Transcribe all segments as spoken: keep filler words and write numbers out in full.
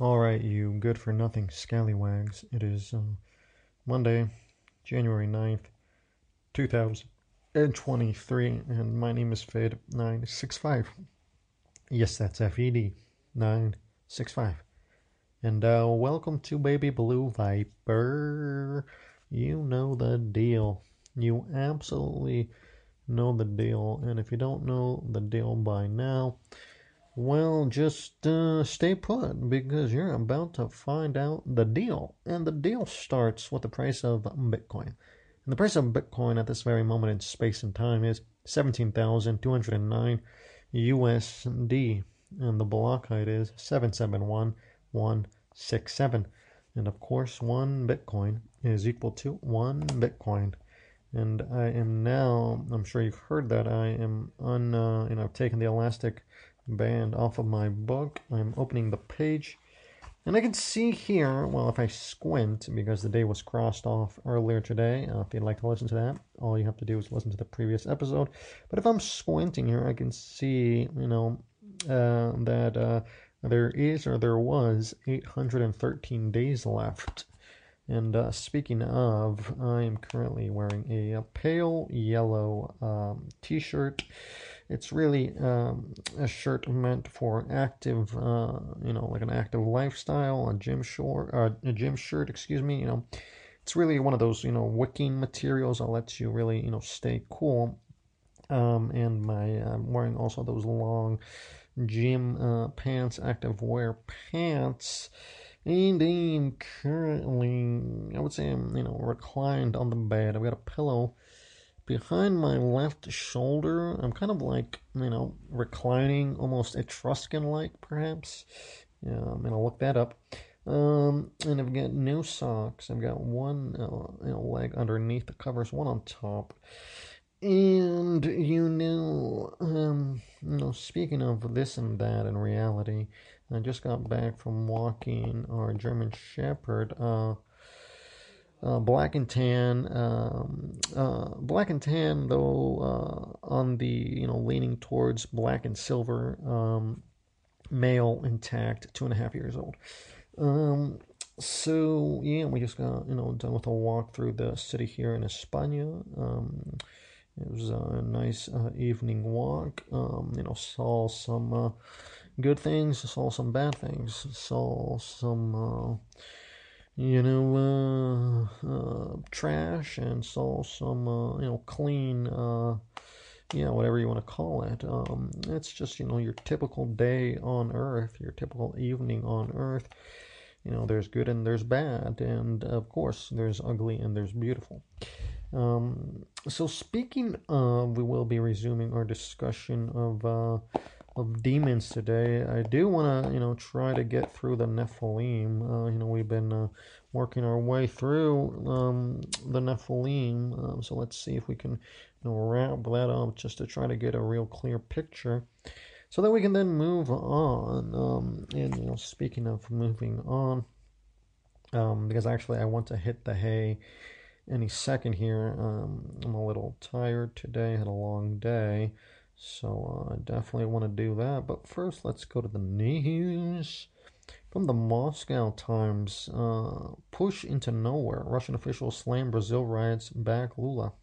All right, you good-for-nothing scallywags. It is uh, Monday, January ninth, two thousand twenty-three, and my name is Fed nine sixty-five. Yes, that's F E D nine sixty-five. And uh, welcome to Baby Blue Viper. You know the deal. You absolutely know the deal. And if you don't know the deal by now, well, just uh, stay put, because you're about to find out the deal. And the deal starts with the price of Bitcoin. And the price of Bitcoin at this very moment in space and time is seventeen thousand two hundred nine U S D. And the block height is seven seven one one six seven. And of course, one Bitcoin is equal to one Bitcoin. And I am now, I'm sure you've heard that, I am on, uh, and I've taken the elastic band off of my book. I'm opening the page, and I can see here, well, if I squint, because the day was crossed off earlier today, uh, if you'd like to listen to that, all you have to do is listen to the previous episode. But if I'm squinting here, I can see, you know, uh, that uh, there is, or there was, eight hundred thirteen days left. And uh, speaking of, I am currently wearing a, a pale yellow um, t-shirt. It's really um, a shirt meant for active, uh, you know, like an active lifestyle, a gym short, uh, a gym shirt, excuse me. You know, it's really one of those, you know, wicking materials that lets you really, you know, stay cool. Um, and my, I'm wearing also those long gym uh, pants, active wear pants. And I'm currently, I would say I'm, you know, reclined on the bed. I've got a pillow behind my left shoulder. I'm kind of like, you know, reclining, almost Etruscan-like, perhaps. Yeah, I'm going to look that up. Um, and I've got no socks. I've got one uh, you know, leg underneath the covers, one on top. And, you know, um, you know, speaking of this and that in reality, I just got back from walking our German Shepherd, uh, uh, black and tan, um, uh, black and tan, though, uh, on the, you know, leaning towards black and silver, um, male intact, two and a half years old. Um, so, yeah, we just got, you know, done with a walk through the city here in España. um, It was a nice uh, evening walk. Um, you know, saw some uh, good things, saw some bad things, saw some, uh, you know, uh, uh, trash, and saw some, uh, you know, clean, uh, yeah, whatever you want to call it. Um, it's just, you know, your typical day on Earth, your typical evening on Earth. You know, there's good and there's bad, and of course, there's ugly and there's beautiful. Um, so speaking of, we will be resuming our discussion of, uh, of demons today. I do want to, you know, try to get through the Nephilim. Uh, you know, we've been, uh, working our way through, um, the Nephilim. Um, so let's see if we can, you know, wrap that up just to try to get a real clear picture so that we can then move on. Um, and, you know, speaking of moving on, um, because actually I want to hit the hay any second here. um, I'm a little tired today, had a long day, so uh, I definitely want to do that, but first let's go to the news from the Moscow Times. Uh, push into nowhere, Russian officials slam Brazil riots, back Lula.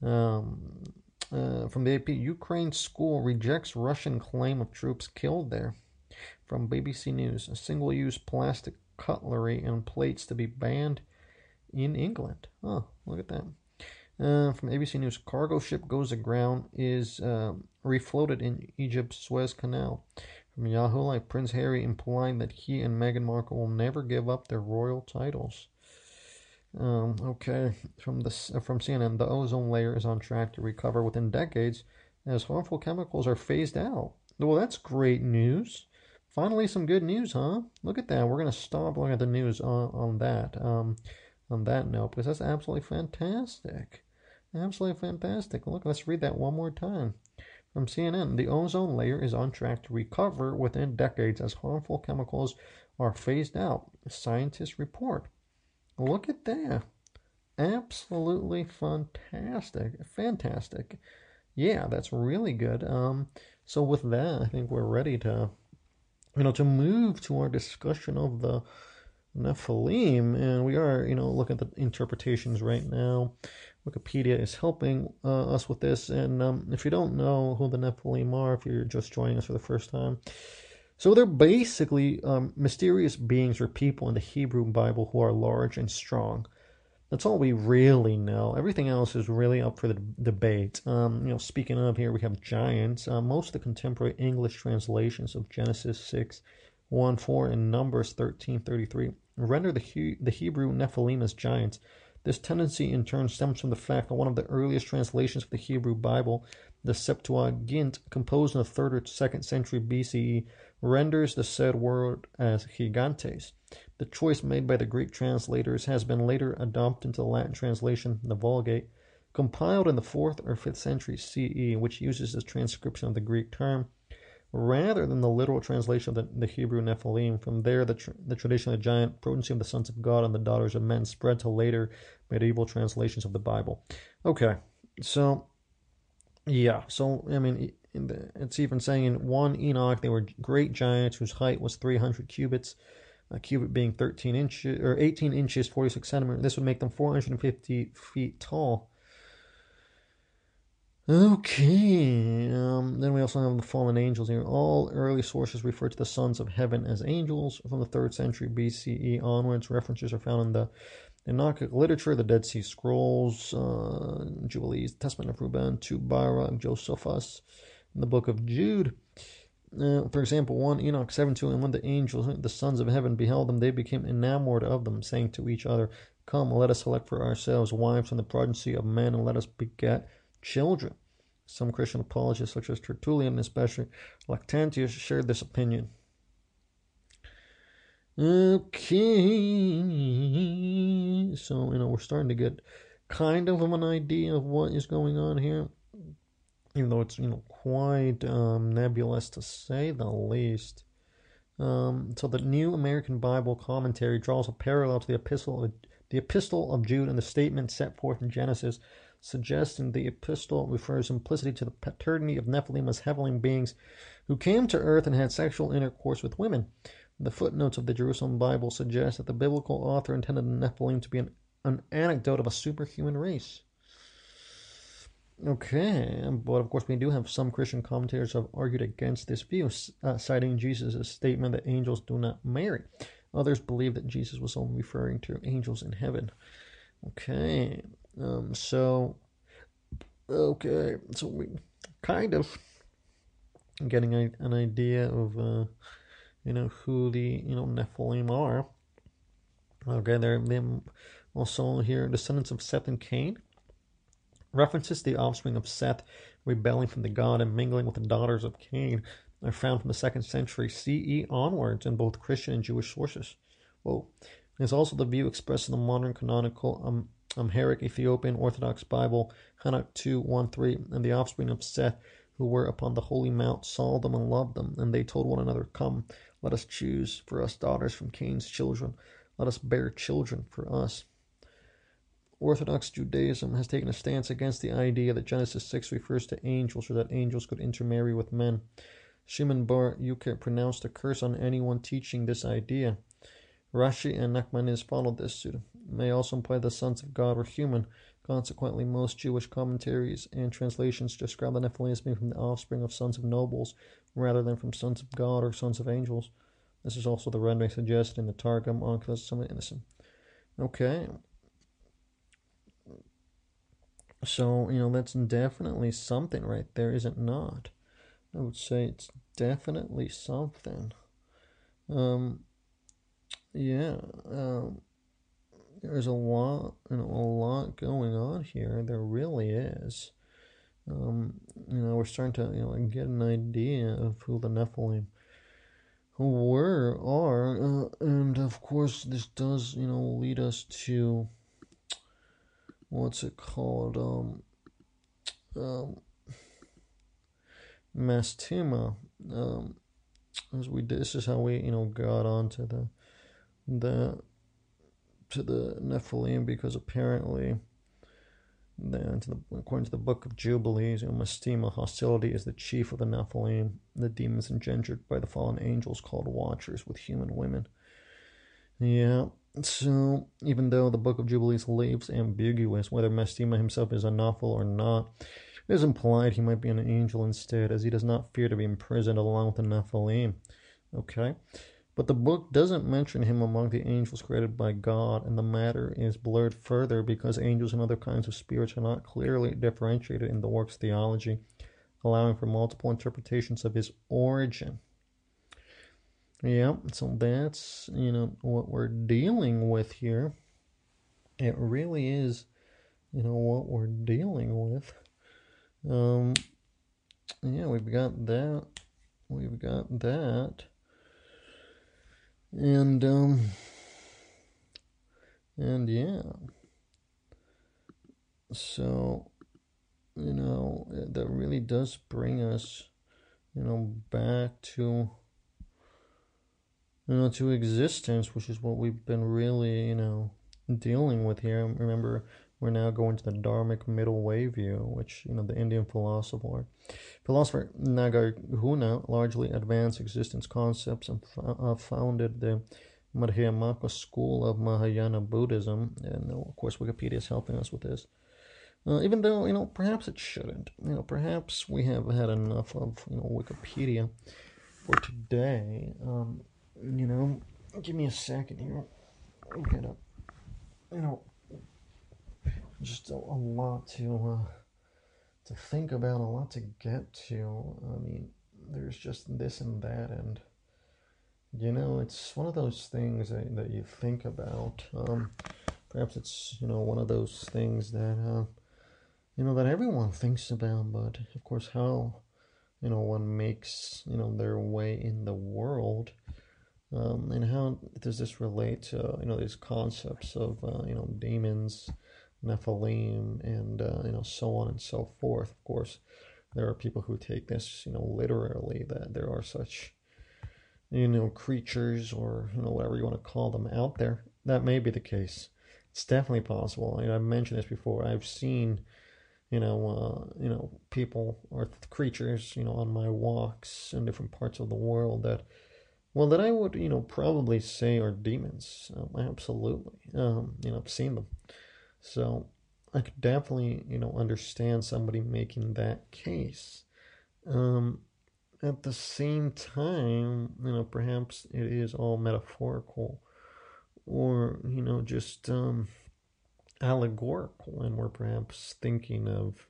Um, uh, from the A P, Ukraine school rejects Russian claim of troops killed there. From B B C News, a single-use plastic cutlery and plates to be banned in England. Oh, look at that. Uh, from A B C News, cargo ship goes aground, is uh, refloated in Egypt's Suez Canal. From Yahoo, like Prince Harry implying that he and Meghan Markle will never give up their royal titles. Um, okay, from the uh, from C N N, the ozone layer is on track to recover within decades as harmful chemicals are phased out. Well, that's great news. Finally, some good news, huh? Look at that. We're gonna stop looking at the news on on that. Um. On that note, because that's absolutely fantastic. Absolutely fantastic. Look, let's read that one more time. From C N N, the ozone layer is on track to recover within decades as harmful chemicals are phased out, scientists report. Look at that. Absolutely fantastic. Fantastic. Yeah, that's really good. Um, so with that, I think we're ready to you know, to move to our discussion of the Nephilim, and we are, you know, looking at the interpretations right now. Wikipedia is helping uh, us with this, and um, if you don't know who the Nephilim are, if you're just joining us for the first time, so they're basically um, mysterious beings or people in the Hebrew Bible who are large and strong. That's all we really know. Everything else is really up for the debate. Um, you know, speaking of here, we have giants. Uh, most of the contemporary English translations of Genesis six one four and Numbers thirteen thirty-three render the he- the Hebrew Nephilim as giants. This tendency in turn stems from the fact that one of the earliest translations of the Hebrew Bible, the Septuagint, composed in the third or second century B C E, renders the said word as gigantes. The choice made by the Greek translators has been later adopted into the Latin translation, the Vulgate, compiled in the fourth or fifth century C E, which uses the transcription of the Greek term rather than the literal translation of the, the Hebrew Nephilim. From there, the, tr- the tradition of the giant potency of the sons of God and the daughters of men spread to later medieval translations of the Bible. Okay, so, yeah, so, I mean, it's even saying in one Enoch, they were great giants whose height was three hundred cubits. A cubit being thirteen inches, or eighteen inches, forty-six centimeters. This would make them four hundred fifty feet tall. Okay. Um, then we also have the fallen angels here. All early sources refer to the sons of heaven as angels. From the third century B C E onwards, references are found in the Enochic literature, the Dead Sea Scrolls, uh, Jubilees, Testament of Reuben, Tubarak, Josephus, and the Book of Jude. Uh, for example, one Enoch seven two, and when the angels, the sons of heaven, beheld them, they became enamored of them, saying to each other, "Come, let us select for ourselves wives from the progeny of men, and let us beget children." Some Christian apologists, such as Tertullian, especially Lactantius, shared this opinion. Okay, so you know we're starting to get kind of an idea of what is going on here, even though it's, you know, quite um, nebulous to say the least. Um, so the New American Bible Commentary draws a parallel to the Epistle of, the Epistle of Jude and the statement set forth in Genesis, suggesting the epistle refers implicitly to the paternity of Nephilim as heavenly beings who came to earth and had sexual intercourse with women. The footnotes of the Jerusalem Bible suggest that the biblical author intended the Nephilim to be an, an anecdote of a superhuman race. Okay, but of course we do have some Christian commentators who have argued against this view, uh, citing Jesus' statement that angels do not marry. Others believe that Jesus was only referring to angels in heaven. Okay, um, so, okay, so we kind of getting a, an idea of, uh, you know, who the, you know, Nephilim are. Okay, they're, they're also here, descendants of Seth and Cain. References to the offspring of Seth rebelling from the God and mingling with the daughters of Cain are found from the second century C E onwards in both Christian and Jewish sources. Whoa. There's also the view expressed in the modern canonical um, Amharic Ethiopian Orthodox Bible, Hanak two one three, and the offspring of Seth who were upon the holy mount saw them and loved them, and they told one another, "Come, let us choose for us daughters from Cain's children, let us bear children for us." Orthodox Judaism has taken a stance against the idea that Genesis six refers to angels or that angels could intermarry with men. Shimon Bar Yochai pronounced a curse on anyone teaching this idea. Rashi and Nachmanides followed this suit. It may also imply the sons of God were human. Consequently, most Jewish commentaries and translations describe the Nephilim as being from the offspring of sons of nobles rather than from sons of God or sons of angels. This is also the rendering suggested in the Targum Onkelos Samyaza. Okay. So, you know, that's definitely something right there, is it not? I would say it's definitely something. Um, yeah, um, there's a lot, you know, a lot going on here. There really is. Um, you know, we're starting to, you know, get an idea of who the Nephilim were, are, uh, and of course this does, you know, lead us to... What's it called? Um, um, Mastema. Um, as we did, this is how we, you know, got onto the, the, to the Nephilim, because apparently Then, to the, according to the Book of Jubilees, Mastema, hostility is the chief of the Nephilim, the demons engendered by the fallen angels called Watchers with human women. Yeah, so even though the Book of Jubilees leaves ambiguous whether Mastema himself is a Nephil or not, it is implied he might be an angel instead, as he does not fear to be imprisoned along with the Nephilim. Okay, but the book doesn't mention him among the angels created by God, and the matter is blurred further because angels and other kinds of spirits are not clearly differentiated in the work's theology, allowing for multiple interpretations of his origin. Yeah, so that's, you know, what we're dealing with here. It really is, you know, what we're dealing with. Um, yeah, we've got that. We've got that. And, um, and yeah, so, you know, that really does bring us, you know, back to, you know, to existence, which is what we've been really, you know, dealing with here. Remember, we're now going to the Dharmic middle way view, which, you know, the Indian philosopher, philosopher Nagarjuna largely advanced existence concepts and uh, founded the Madhyamaka school of Mahayana Buddhism. And, of course, Wikipedia is helping us with this. Uh, even though, you know, perhaps it shouldn't. You know, perhaps we have had enough of, you know, Wikipedia for today. Um, you know, give me a second here. Get up. You know, just a, a lot to uh, to think about, a lot to get to. I mean, there's just this and that, and, you know, it's one of those things that, that you think about. Um, perhaps it's, you know, one of those things that, uh, you know, that everyone thinks about, but, of course, how, you know, one makes, you know, their way in the world. Um, and how does this relate to, you know, these concepts of, uh, you know, demons, Nephilim, and, uh, you know, so on and so forth. Of course, there are people who take this, you know, literally, that there are such, you know, creatures, or, you know, whatever you want to call them, out there. That may be the case. It's definitely possible. You know, I've mentioned this before. I've seen, you know, uh, you know, people or creatures, you know, on my walks in different parts of the world that, well, that I would, you know, probably say are demons. Um, absolutely. Um, you know, I've seen them. So I could definitely, you know, understand somebody making that case. Um, at the same time, you know, perhaps it is all metaphorical, or, you know, just um, allegorical, and we're perhaps thinking of,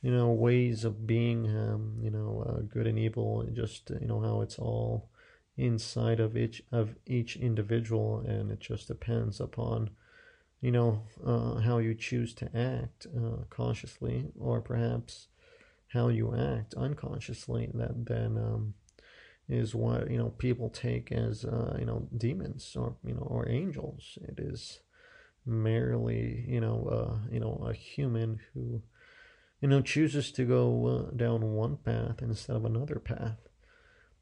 you know, ways of being, um, you know, uh, good and evil, and just, you know, how it's all inside of each of each individual, and it just depends upon, you know, uh, how you choose to act uh, consciously, or perhaps how you act unconsciously, that then um, is what, you know, people take as, uh, you know, demons, or, you know, or angels. It is merely, you know, uh, you know, a human who, you know, chooses to go uh, down one path instead of another path.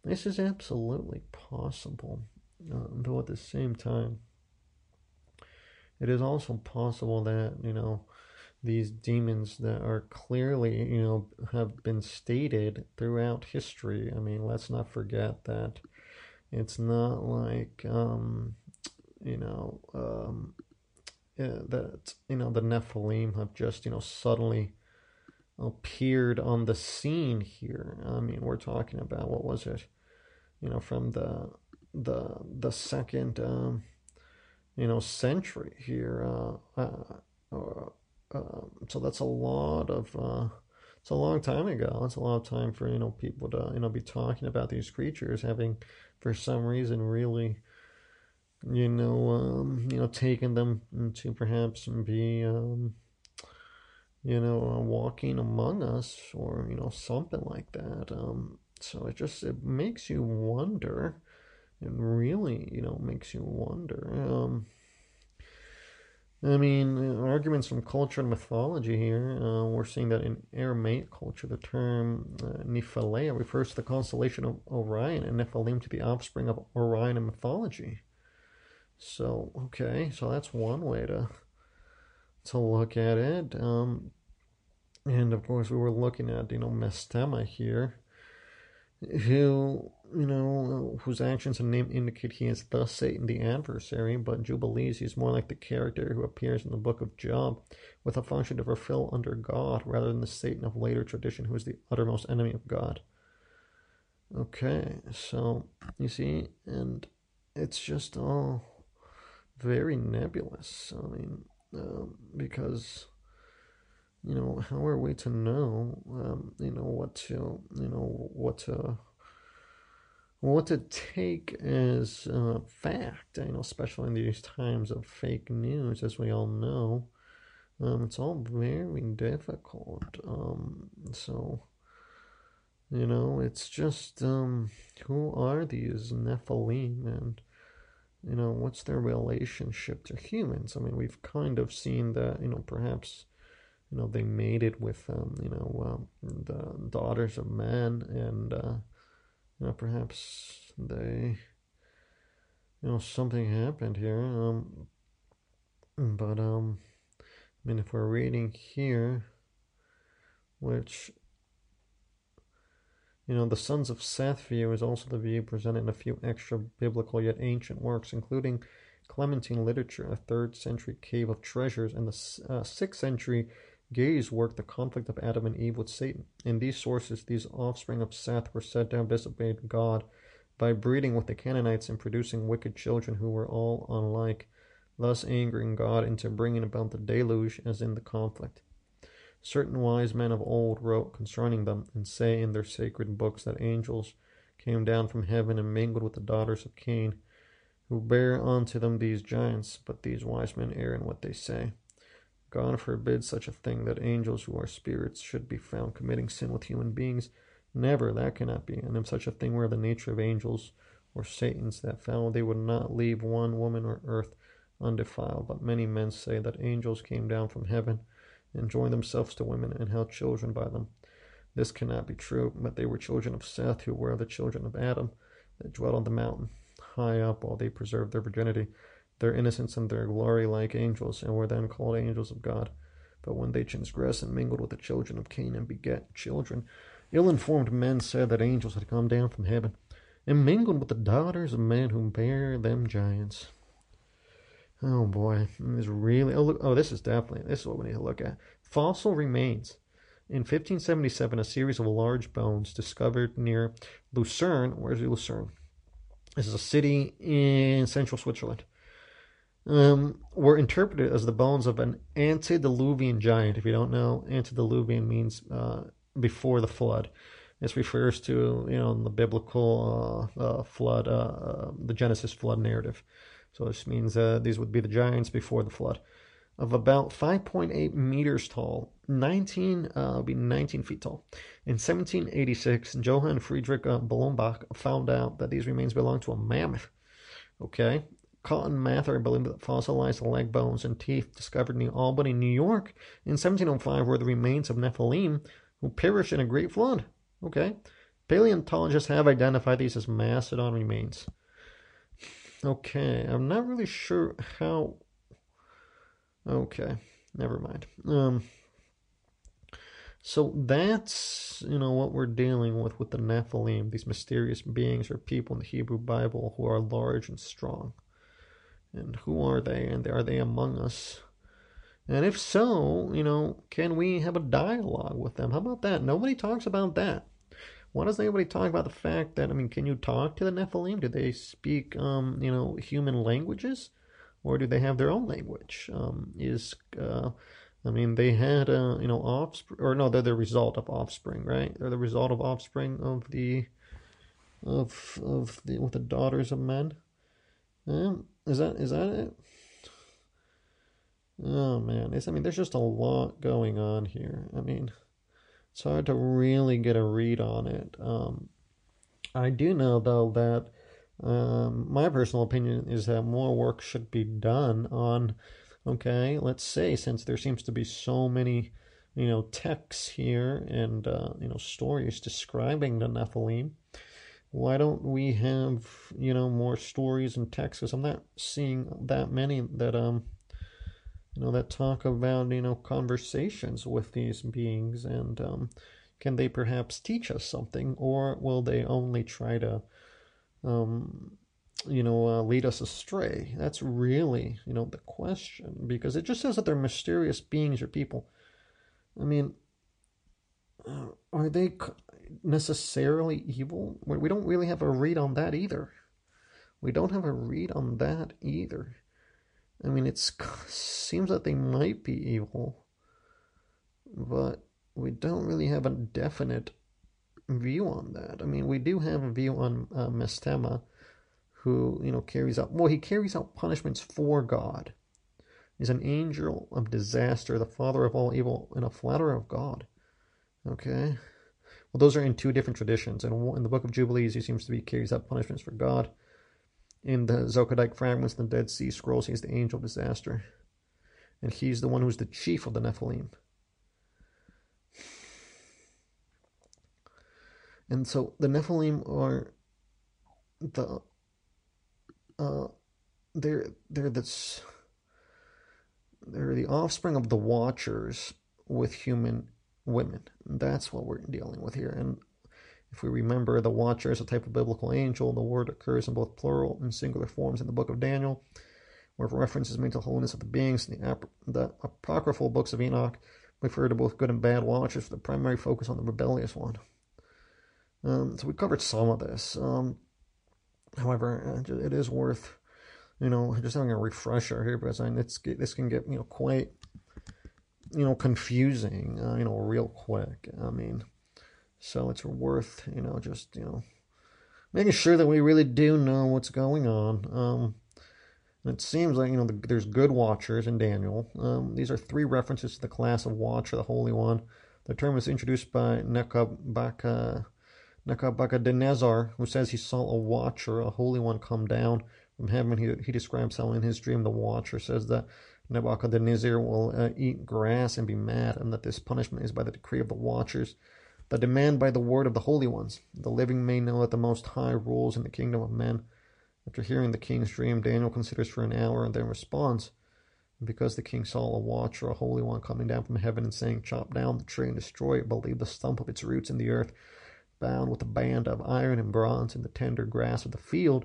This is absolutely possible, uh, though at the same time, it is also possible that, you know, these demons that are clearly, you know, have been stated throughout history. I mean, let's not forget that it's not like, um, you know, um, yeah, that, you know, the Nephilim have just, you know, suddenly appeared on the scene here. I mean, we're talking about, what was it? You know, from the, the, the second, um, you know, century here, uh, uh, uh, uh, so that's a lot of, uh, it's a long time ago, that's a lot of time for, you know, people to, you know, be talking about these creatures having, for some reason, really, you know, um, you know, taken them to perhaps be, um, you know, uh, walking among us, or, you know, something like that, um, so it just, it makes you wonder. It really, you know, makes you wonder. Um, I mean, arguments from culture and mythology here. Uh, we're seeing that in Aramaic culture, the term uh, Nephilia refers to the constellation of Orion, and Nephilim to the offspring of Orion in mythology. So, okay, so that's one way to, to look at it. Um, and of course, we were looking at, you know, Mastema here, who, you know, whose actions and name indicate he is thus Satan the adversary, but Jubilees is more like the character who appears in the Book of Job, with a function to fulfill under God, rather than the Satan of later tradition, who is the uttermost enemy of God. Okay, so, you see, and it's just all very nebulous. I mean, um, because, you know, how are we to know, um, you know, what to, you know, what to, what to take as uh, fact, you know, especially in these times of fake news, as we all know. Um, it's all very difficult. Um, so, you know, it's just, um, who are these Nephilim, and, you know, what's their relationship to humans? I mean, we've kind of seen that, you know, perhaps, you know, they made it with, um, you know, um, the daughters of men, and, uh, you know, perhaps they, you know, something happened here, um, but, um, I mean, if we're reading here, which, you know, the Sons of Seth view is also the view presented in a few extra biblical yet ancient works, including Clementine literature, a third century Cave of Treasures, and the uh, sixth century Gay's work, The Conflict of Adam and Eve with Satan. In these sources, these offspring of Seth were said to have disobeyed God by breeding with the Canaanites and producing wicked children who were all unlike, thus angering God into bringing about the deluge as in the conflict. Certain wise men of old wrote concerning them, and say in their sacred books that angels came down from heaven and mingled with the daughters of Cain, who bear unto them these giants, but these wise men err in what they say. God forbid such a thing, that angels who are spirits should be found committing sin with human beings. Never, that cannot be. And if such a thing were the nature of angels or Satans that fell, they would not leave one woman or earth undefiled. But many men say that angels came down from heaven and joined themselves to women and held children by them. This cannot be true, but they were children of Seth, who were the children of Adam that dwelt on the mountain high up, while they preserved their virginity, their innocence, and their glory like angels, and were then called angels of God. But when they transgressed and mingled with the children of Cain and begat children, ill-informed men said that angels had come down from heaven and mingled with the daughters of men, who bare them giants. Oh boy, this really, oh, look, oh this is definitely, this is what we need to look at. Fossil remains. In fifteen seventy-seven, a series of large bones discovered near Lucerne. Where's Lucerne? This is a city in central Switzerland. Um, were interpreted as the bones of an antediluvian giant. If you don't know, antediluvian means uh, before the flood. This refers to, you know, the biblical uh, uh, flood, uh, uh, the Genesis flood narrative. So this means uh, these would be the giants before the flood. Of about five point eight meters tall, nineteen, uh, be nineteen feet tall. In seventeen eighty-six, Johann Friedrich uh, Blumenbach found out that these remains belonged to a mammoth. Okay. Cotton Mather believed that fossilized leg bones and teeth discovered near Albany, New York, in seventeen oh five were the remains of Nephilim who perished in a great flood. Okay. Paleontologists have identified these as mastodon remains. Okay. I'm not really sure how... Okay, never mind. Um, so that's, you know, what we're dealing with with the Nephilim, these mysterious beings or people in the Hebrew Bible who are large and strong. And who are they? And are they among us? And if so, you know, can we have a dialogue with them? How about that? Nobody talks about that. Why doesn't anybody talk about the fact that, I mean, can you talk to the Nephilim? Do they speak, um, you know, human languages? Or do they have their own language? Um, is uh, I mean, they had uh, you know offspring, or no? They're the result of offspring, right? They're the result of offspring of the of of the with the daughters of men. Yeah. Is that is that it? Oh man, it's I mean, there's just a lot going on here. I mean, it's hard to really get a read on it. Um, I do know though that. Um, my personal opinion is that more work should be done on, okay, let's say, since there seems to be so many, you know, texts here and, uh, you know, stories describing the Nephilim, why don't we have, you know, more stories and texts? Because I'm not seeing that many that, um, you know, that talk about, you know, conversations with these beings, and um, can they perhaps teach us something, or will they only try to, um, you know, uh, lead us astray? That's really, you know, the question, because it just says that they're mysterious beings or people. I mean, uh, are they necessarily evil? We don't really have a read on that either. We don't have a read on that either. I mean, it seems that they might be evil, but we don't really have a definite view on that. I mean, we do have a view on uh, Mastema, who, you know, carries out, well, he carries out punishments for God. He's an angel of disaster, the father of all evil, and a flatterer of God. Okay? Well, those are in two different traditions. And in the Book of Jubilees, he seems to be carries out punishments for God. In the Zocadike fragments, the Dead Sea Scrolls, he's the angel of disaster. And he's the one who's the chief of the Nephilim. And so the Nephilim are the uh they're they're the they're the offspring of the Watchers with human women. And that's what we're dealing with here. And if we remember, the Watcher is a type of biblical angel. The word occurs in both plural and singular forms in the Book of Daniel, where reference is made to the holiness of the beings. The, ap- the apocryphal books of Enoch refer to both good and bad watchers, with the primary focus on the rebellious one. Um, so we covered some of this. Um, however, it is worth, you know, just having a refresher here, because I mean, it's, this can get, you know, quite, you know, confusing, uh, you know, real quick. I mean... So it's worth, you know, just, you know, making sure that we really do know what's going on. Um, and it seems like, you know, the, there's good watchers in Daniel. Um, these are three references to the class of watcher, the Holy One. The term was introduced by Nebuchadnezzar, who says he saw a watcher, a Holy One, come down from heaven. He, he describes how in his dream the watcher says that Nebuchadnezzar will uh, eat grass and be mad, and that this punishment is by the decree of the watchers. The demand by the word of the holy ones. The living may know that the Most High rules in the kingdom of men. After hearing the king's dream, Daniel considers for an hour and then responds. Because the king saw a watcher, a holy one, coming down from heaven and saying, chop down the tree and destroy it, but leave the stump of its roots in the earth, bound with a band of iron and bronze in the tender grass of the field,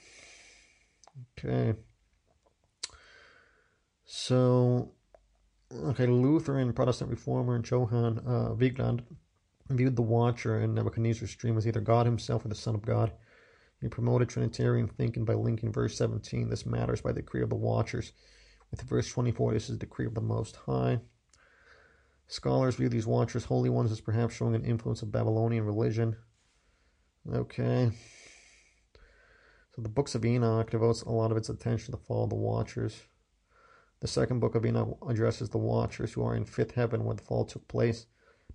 Okay. So, okay, Lutheran Protestant reformer Johann uh, Wiegand viewed the watcher in Nebuchadnezzar's dream as either God himself or the Son of God. He promoted Trinitarian thinking by linking verse seventeen, this matters by the decree of the watchers, with verse twenty-four, this is the decree of the Most High. Scholars view these watchers, holy ones, as perhaps showing an influence of Babylonian religion. Okay. So the books of Enoch devotes a lot of its attention to the fall of the watchers. The second book of Enoch addresses the watchers who are in fifth heaven where the fall took place.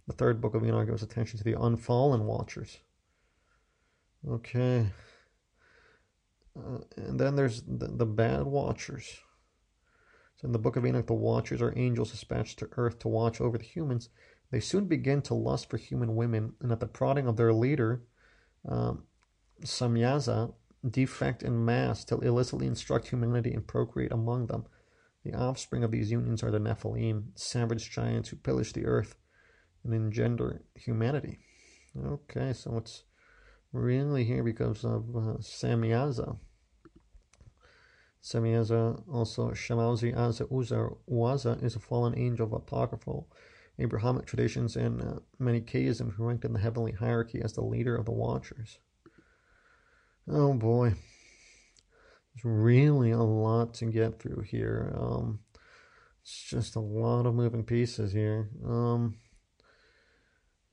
The third book of Enoch gives attention to the unfallen watchers. Okay. Uh, and then there's the, the bad watchers. So in the book of Enoch, the watchers are angels dispatched to earth to watch over the humans. They soon begin to lust for human women, and at the prodding of their leader, um, Samyaza, defect in mass till illicitly instruct humanity and procreate among them. The offspring of these unions are the Nephilim, savage giants who pillage the earth and engender humanity. Okay, so it's really here because of uh, Samyaza. Samyaza, also Shemauzi Aza Uza Uaza, is a fallen angel of apocryphal Abrahamic traditions and uh, Manichaeism, who ranked in the heavenly hierarchy as the leader of the Watchers. Oh boy, there's really a lot to get through here. Um, it's just a lot of moving pieces here. Um.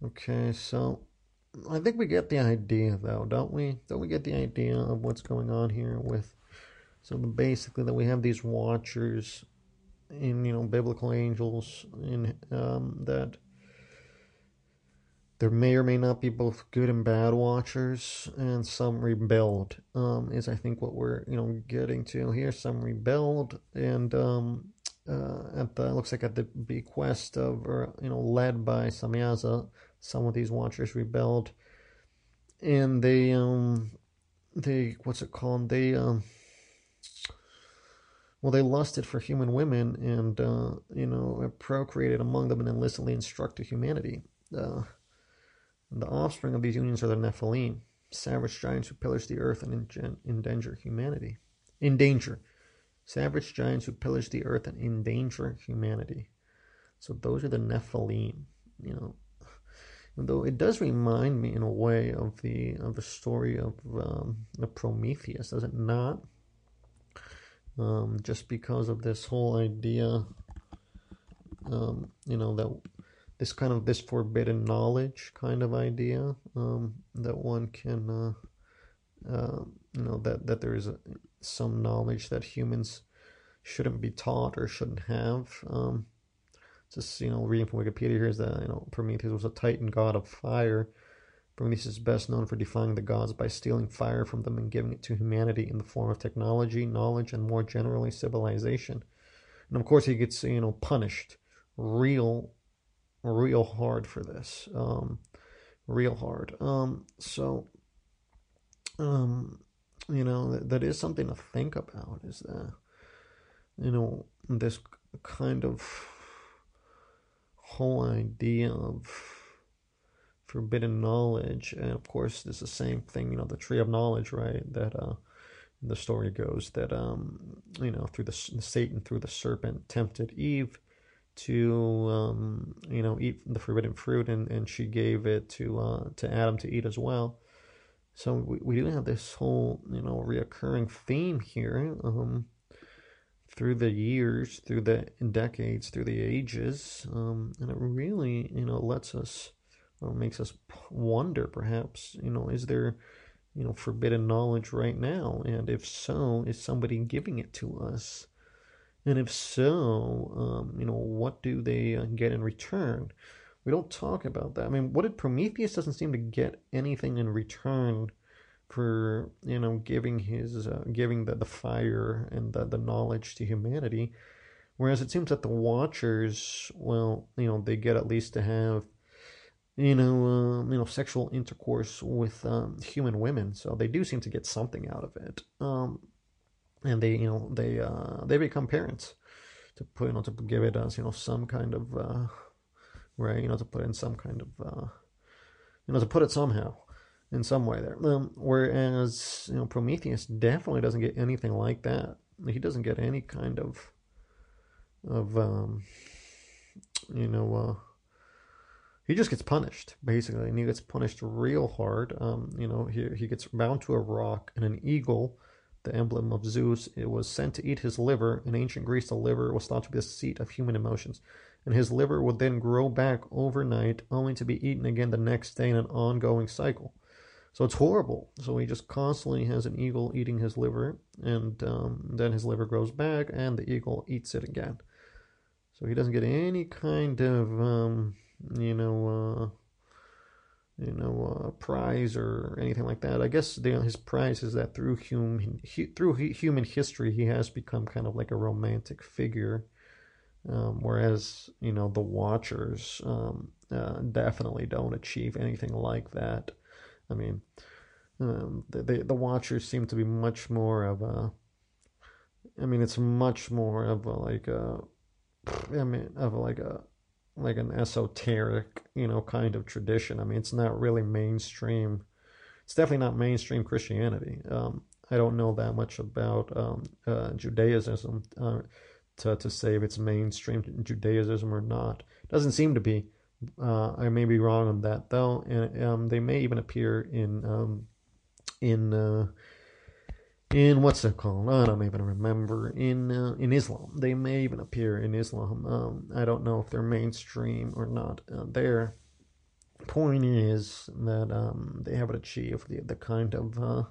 Okay, so I think we get the idea, though, don't we? Don't we get the idea of what's going on here with... So basically that we have these watchers, in, you know, biblical angels, in um, that there may or may not be both good and bad watchers, and some rebelled, um, is I think what we're, you know, getting to here. Some rebelled, and um, uh, at the, looks like at the bequest of, or, you know, led by Samyaza, some of these watchers rebelled, and they, um, they, what's it called, they, um, well, they lusted for human women, and, uh, you know, procreated among them, and illicitly instructed humanity. Uh, the offspring of these unions are the Nephilim, savage giants who pillage the earth and ingen- endanger humanity. Endanger. Savage giants who pillage the earth and endanger humanity. So those are the Nephilim, you know. Though it does remind me in a way of the of the story of um, the Prometheus, does it not? Um, just because of this whole idea, um, you know, that this kind of this forbidden knowledge kind of idea, um, that one can, uh, uh, you know, that, that there is a, some knowledge that humans shouldn't be taught or shouldn't have. Um, just, you know, reading from Wikipedia here is that, you know, Prometheus was a Titan god of fire. Prometheus is best known for defying the gods by stealing fire from them and giving it to humanity in the form of technology, knowledge, and more generally civilization. And of course he gets, you know, punished real, real hard for this. Um, real hard. Um, so, um, you know, that, that is something to think about, is that, you know, this kind of whole idea of forbidden knowledge. And of course this is the same thing, you know, the tree of knowledge, right? That uh the story goes that um you know, through the Satan through the serpent tempted Eve to um you know, eat the forbidden fruit, and and she gave it to uh to Adam to eat as well. So we, we do have this whole, you know, reoccurring theme here, um through the years, through the decades, through the ages, um and it really, you know, lets us, or makes us wonder, perhaps, you know, is there, you know, forbidden knowledge right now? And if so, is somebody giving it to us? And if so, um, you know, what do they uh, get in return? We don't talk about that. I mean, what did Prometheus doesn't seem to get anything in return for, you know, giving his, uh, giving the, the fire and the, the knowledge to humanity. Whereas it seems that the Watchers, well, you know, they get at least to have, you know, um, you know, sexual intercourse with um, human women, so they do seem to get something out of it. Um, and they, you know, they uh, they become parents, to put, you know, to give it as, you know, some kind of uh, right, you know, to put in some kind of uh, you know, to put it somehow in some way there. Um, whereas, you know, Prometheus definitely doesn't get anything like that. He doesn't get any kind of of um, you know. Uh, He just gets punished, basically, and he gets punished real hard. Um, you know, he he gets bound to a rock, and an eagle, the emblem of Zeus, it was sent to eat his liver. In ancient Greece, the liver was thought to be the seat of human emotions, and his liver would then grow back overnight, only to be eaten again the next day in an ongoing cycle. So it's horrible. So he just constantly has an eagle eating his liver, and um, then his liver grows back, and the eagle eats it again. So he doesn't get any kind of um, you know, uh, you know, uh, prize or anything like that. I guess the, his prize is that through human he, through he, human history, he has become kind of like a romantic figure. Um, whereas, you know, the Watchers um, uh, definitely don't achieve anything like that. I mean, um, the, the the Watchers seem to be much more of a. I mean, it's much more of a, like a. I mean, of like a. like an esoteric, you know, kind of tradition. I mean, it's not really mainstream. It's definitely not mainstream Christianity. Um, I don't know that much about um, uh, Judaism uh, to to say if it's mainstream Judaism or not. It doesn't seem to be. Uh, I may be wrong on that though, and um, they may even appear in um, in uh, in what's it called? I don't even remember. In uh, in Islam, they may even appear in Islam. Um, I don't know if they're mainstream or not. Uh, their point is that um, they haven't achieved the the kind of uh,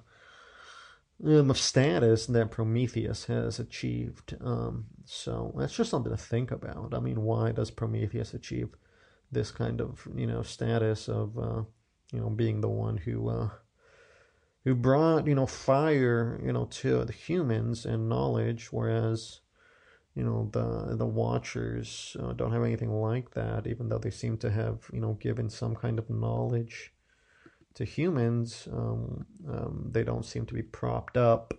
of status that Prometheus has achieved. Um, so that's just something to think about. I mean, why does Prometheus achieve this kind of, you know, status of, uh, you know, being the one who, uh, who brought, you know, fire, you know, to the humans and knowledge, whereas, you know, the the Watchers uh, don't have anything like that, even though they seem to have, you know, given some kind of knowledge to humans. Um, um, they don't seem to be propped up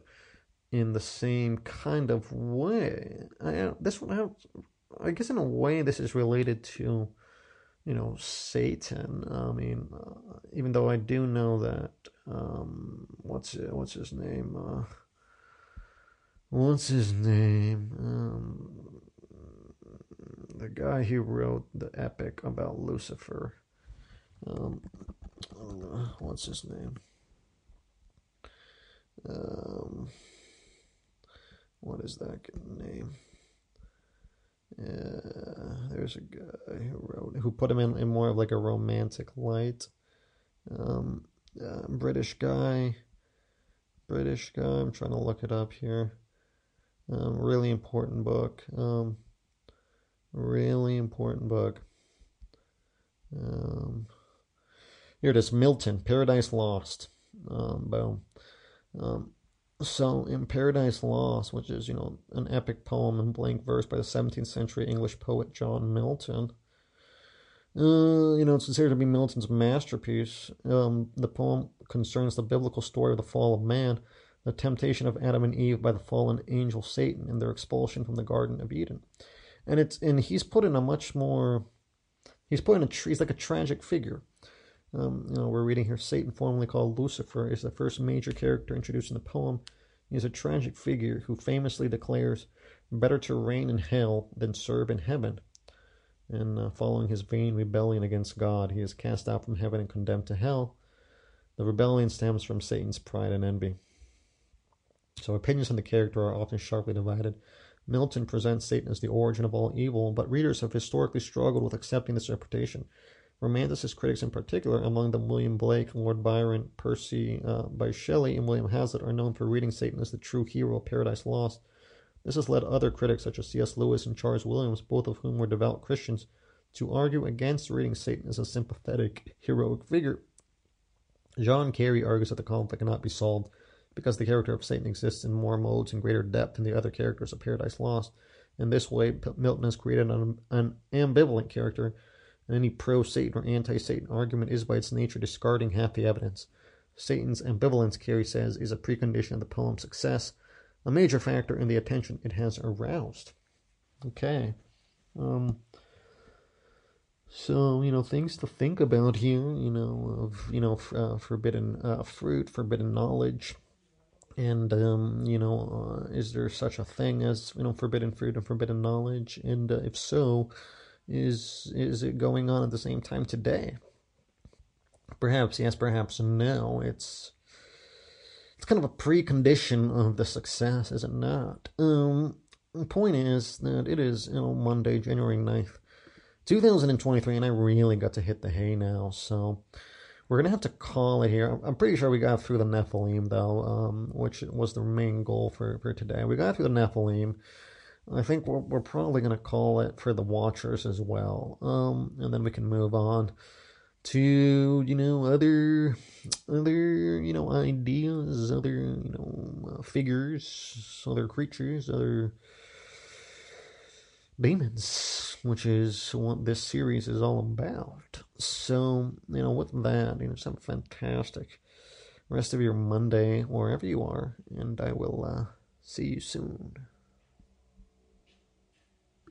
in the same kind of way. I, this one, I guess, in a way, this is related to, you know, Satan. I mean, uh, even though I do know that, um, what's what's his name? Uh, What's his name? Um, the guy who wrote the epic about Lucifer. Um, what's his name? Um, what is that name? Uh, there's a guy who wrote, who put him in, in more of like a romantic light. Um, uh, British guy. British guy. I'm trying to look it up here. Um, really important book. Um, really important book. Um, here it is, Milton, Paradise Lost. Um, boom. Um, so in Paradise Lost, which is, you know, an epic poem in blank verse by the seventeenth century English poet John Milton. Uh, you know, it's considered to be Milton's masterpiece. Um, the poem concerns the biblical story of the fall of man, the temptation of Adam and Eve by the fallen angel Satan, and their expulsion from the Garden of Eden. And it's and he's put in a much more, he's put in a, he's like a tragic figure. Um, you know, we're reading here, Satan, formerly called Lucifer, is the first major character introduced in the poem. He is a tragic figure who famously declares, better to reign in hell than serve in heaven. And uh, following his vain rebellion against God, he is cast out from heaven and condemned to hell. The rebellion stems from Satan's pride and envy. So opinions on the character are often sharply divided. Milton presents Satan as the origin of all evil, but readers have historically struggled with accepting this interpretation. Romanticist critics in particular, among them William Blake, Lord Byron, Percy uh, by Shelley, and William Hazlitt, are known for reading Satan as the true hero of Paradise Lost. This has led other critics, such as C S Lewis and Charles Williams, both of whom were devout Christians, to argue against reading Satan as a sympathetic, heroic figure. John Carey argues that the conflict cannot be solved because the character of Satan exists in more modes and greater depth than the other characters of Paradise Lost. In this way, Milton has created an, an ambivalent character, and any pro-Satan or anti-Satan argument is by its nature discarding half the evidence. Satan's ambivalence, Carey says, is a precondition of the poem's success, a major factor in the attention it has aroused. Okay. Um... So, you know, things to think about here, you know, of, you know, uh, forbidden uh, fruit, forbidden knowledge, and, um, you know, uh, is there such a thing as, you know, forbidden fruit and forbidden knowledge, and uh, if so, is is it going on at the same time today? Perhaps yes, perhaps no. It's, it's kind of a precondition of the success, is it not? Um, the point is that it is, you know, Monday, January ninth, two thousand twenty-three, and I really got to hit the hay now, so we're going to have to call it here. I'm pretty sure we got through the Nephilim, though, um, which was the main goal for, for today. We got through the Nephilim. I think we're, we're probably going to call it for the Watchers as well, um, and then we can move on to, you know, other, other you know, ideas, other, you know, uh, figures, other creatures, other demons, which is what this series is all about. So, you know, with that, you know, just have a fantastic rest of your Monday wherever you are, and I will uh, see you soon.